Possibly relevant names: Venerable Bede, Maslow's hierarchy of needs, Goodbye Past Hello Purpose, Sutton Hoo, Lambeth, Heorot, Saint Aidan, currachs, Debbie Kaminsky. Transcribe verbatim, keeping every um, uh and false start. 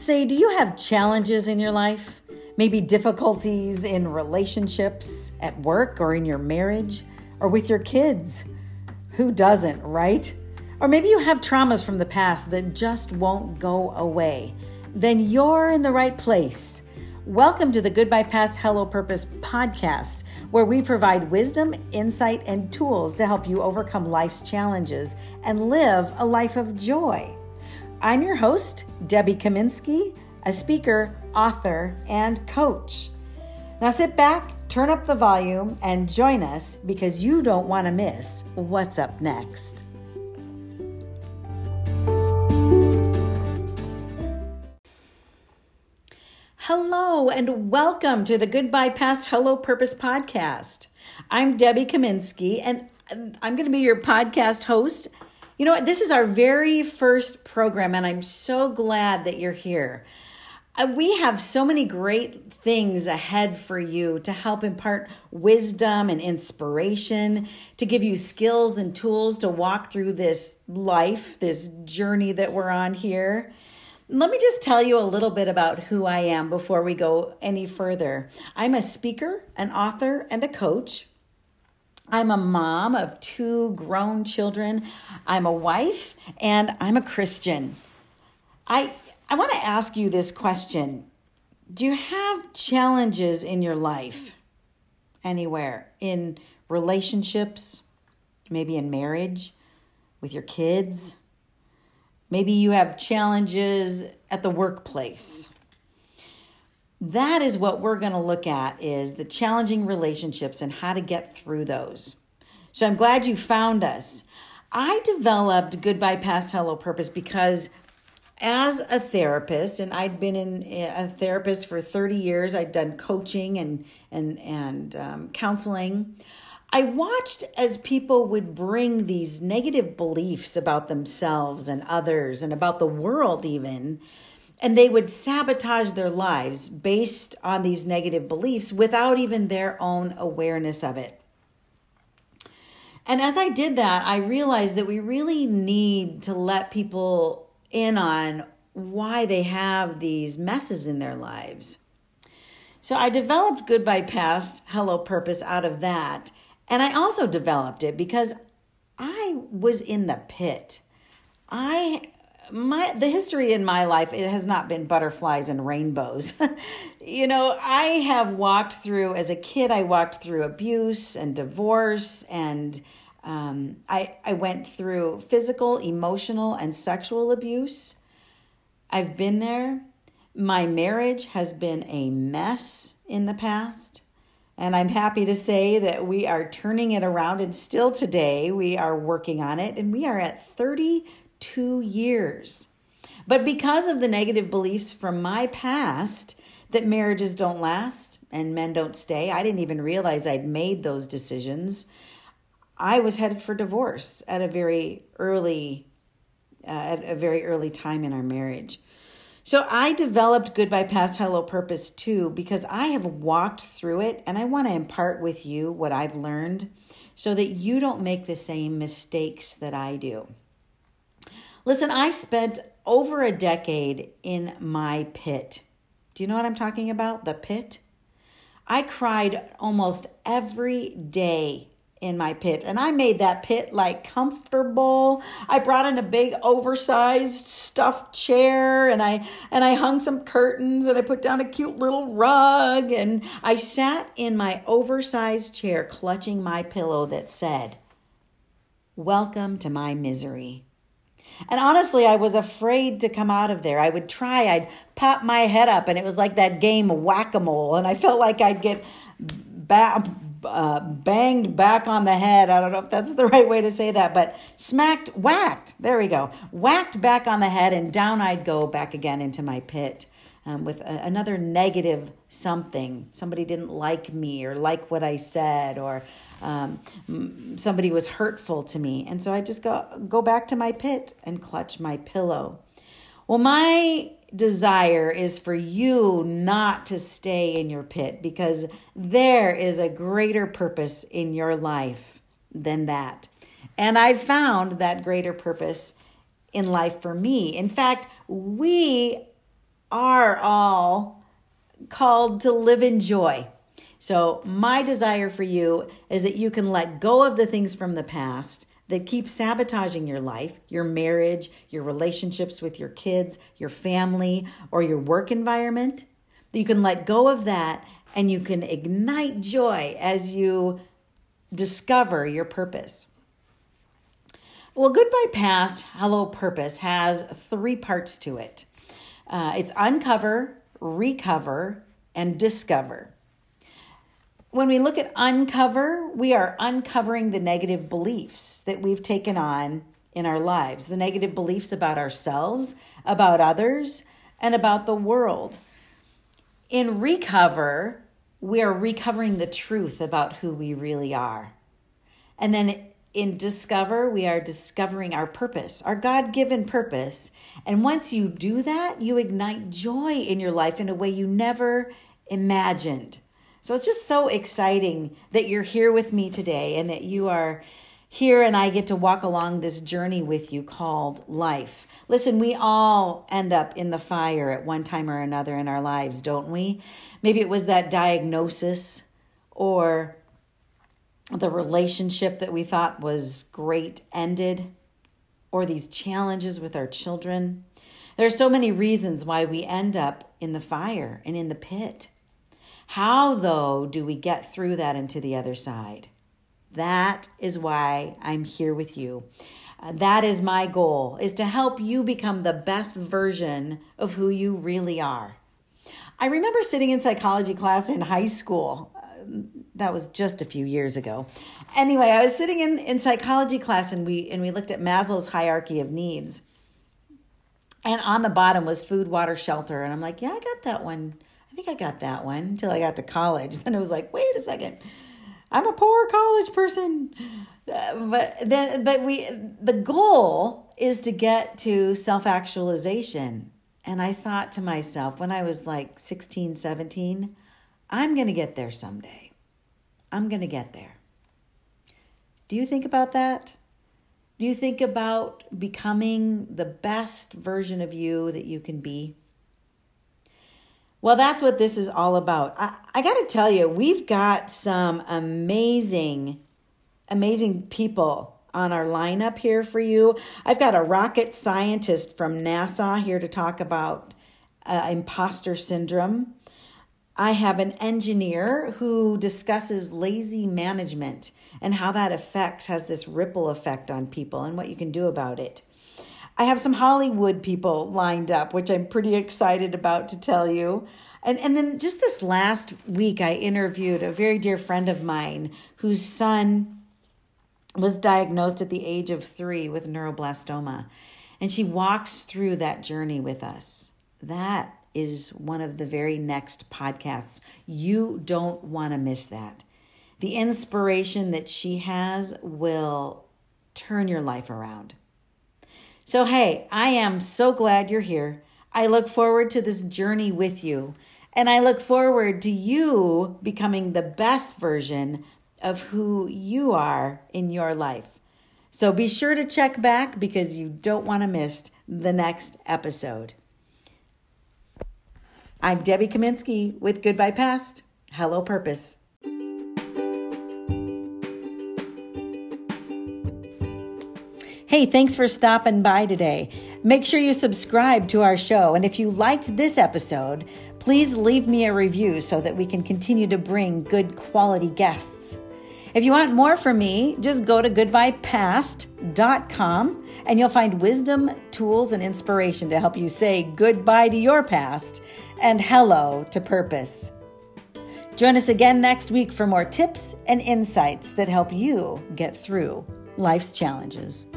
Say, do you have challenges in your life? Maybe difficulties in relationships, at work, or in your marriage, or with your kids? Who doesn't, right? Or maybe you have traumas from the past that just won't go away. Then you're in the right place. Welcome to the Goodbye Past Hello Purpose podcast, where we provide wisdom, insight, and tools to help you overcome life's challenges and live a life of joy. I'm your host, Debbie Kaminsky, a speaker, author, and coach. Now sit back, turn up the volume, and join us because you don't want to miss what's up next. Hello, and welcome to the Goodbye Past Hello Purpose podcast. I'm Debbie Kaminsky, and I'm going to be your podcast host. You know what? This is our very first program, and I'm so glad that you're here. We have so many great things ahead for you to help impart wisdom and inspiration, to give you skills and tools to walk through this life, this journey that we're on here. Let me just tell you a little bit about who I am before we go any further. I'm a speaker, an author, and a coach. I'm a mom of two grown children. I'm a wife, and I'm a Christian. I I want to ask you this question. Do you have challenges in your life? Anywhere? In relationships? Maybe in marriage? With your kids? Maybe you have challenges at the workplace. That is what we're going to look at, is the challenging relationships and how to get through those. So I'm glad you found us. I developed Goodbye Past Hello Purpose because as a therapist, and I'd been in a therapist for thirty years, I'd done coaching and, and, and um, counseling. I watched as people would bring these negative beliefs about themselves and others and about the world even, and they would sabotage their lives based on these negative beliefs without even their own awareness of it. And as I did that, I realized that we really need to let people in on why they have these messes in their lives. So I developed Goodbye Past Hello Purpose out of that. And I also developed it because I was in the pit. I... My the history in my life, it has not been butterflies and rainbows. You know, I have walked through, as a kid, I walked through abuse and divorce, and um, I, I went through physical, emotional, and sexual abuse. I've been there. My marriage has been a mess in the past, and I'm happy to say that we are turning it around, and still today we are working on it, and we are at thirty-two years. But because of the negative beliefs from my past that marriages don't last and men don't stay, I didn't even realize I'd made those decisions. I was headed for divorce at a very early, uh, at a very early time in our marriage. So I developed Goodbye Past Hello Purpose too, because I have walked through it, and I want to impart with you what I've learned so that you don't make the same mistakes that I do. Listen, I spent over a decade in my pit. Do you know what I'm talking about? The pit. I cried almost every day in my pit, and I made that pit like comfortable. I brought in a big oversized stuffed chair, and I and I hung some curtains, and I put down a cute little rug, and I sat in my oversized chair clutching my pillow that said, "Welcome to my misery." And honestly, I was afraid to come out of there. I would try. I'd pop my head up, and it was like that game whack-a-mole. And I felt like I'd get ba- uh, banged back on the head. I don't know if that's the right way to say that, but smacked, whacked. There we go. Whacked back on the head, and down I'd go back again into my pit um, with a- another negative something. Somebody didn't like me or like what I said, or Um, somebody was hurtful to me. And so I just go, go back to my pit and clutch my pillow. Well, my desire is for you not to stay in your pit, because there is a greater purpose in your life than that. And I found that greater purpose in life for me. In fact, we are all called to live in joy. So my desire for you is that you can let go of the things from the past that keep sabotaging your life, your marriage, your relationships with your kids, your family, or your work environment. You can let go of that and you can ignite joy as you discover your purpose. Well, Goodbye Past Hello Purpose has three parts to it. Uh, it's uncover, recover, and discover. When we look at uncover, we are uncovering the negative beliefs that we've taken on in our lives, the negative beliefs about ourselves, about others, and about the world. In recover, we are recovering the truth about who we really are. And then in discover, we are discovering our purpose, our God-given purpose. And once you do that, you ignite joy in your life in a way you never imagined. So it's just so exciting that you're here with me today and that you are here and I get to walk along this journey with you called life. Listen, we all end up in the fire at one time or another in our lives, don't we? Maybe it was that diagnosis or the relationship that we thought was great ended or these challenges with our children. There are so many reasons why we end up in the fire and in the pit. How, though, do we get through that and to the other side? That is why I'm here with you. Uh, that is my goal, is to help you become the best version of who you really are. I remember sitting in psychology class in high school. Uh, that was just a few years ago. Anyway, I was sitting in, in psychology class and we and we looked at Maslow's hierarchy of needs. And on the bottom was food, water, shelter. And I'm like, yeah, I got that one. I think I got that one until I got to college. Then it was like, wait a second, I'm a poor college person. Uh, but then, but we, the goal is to get to self-actualization. And I thought to myself when I was like sixteen, seventeen, I'm going to get there someday. I'm going to get there. Do you think about that? Do you think about becoming the best version of you that you can be? Well, that's what this is all about. I, I got to tell you, we've got some amazing, amazing people on our lineup here for you. I've got a rocket scientist from NASA here to talk about uh, imposter syndrome. I have an engineer who discusses lazy management and how that affects, has this ripple effect on people and what you can do about it. I have some Hollywood people lined up, which I'm pretty excited about to tell you. And and then just this last week, I interviewed a very dear friend of mine whose son was diagnosed at the age of three with neuroblastoma. And she walks through that journey with us. That is one of the very next podcasts. You don't want to miss that. The inspiration that she has will turn your life around. So, hey, I am so glad you're here. I look forward to this journey with you. And I look forward to you becoming the best version of who you are in your life. So be sure to check back because you don't want to miss the next episode. I'm Debbie Kaminsky with Goodbye Past, Hello Purpose. Hey, thanks for stopping by today. Make sure you subscribe to our show. And if you liked this episode, please leave me a review so that we can continue to bring good quality guests. If you want more from me, just go to goodbye past dot com and you'll find wisdom, tools, and inspiration to help you say goodbye to your past and hello to purpose. Join us again next week for more tips and insights that help you get through life's challenges.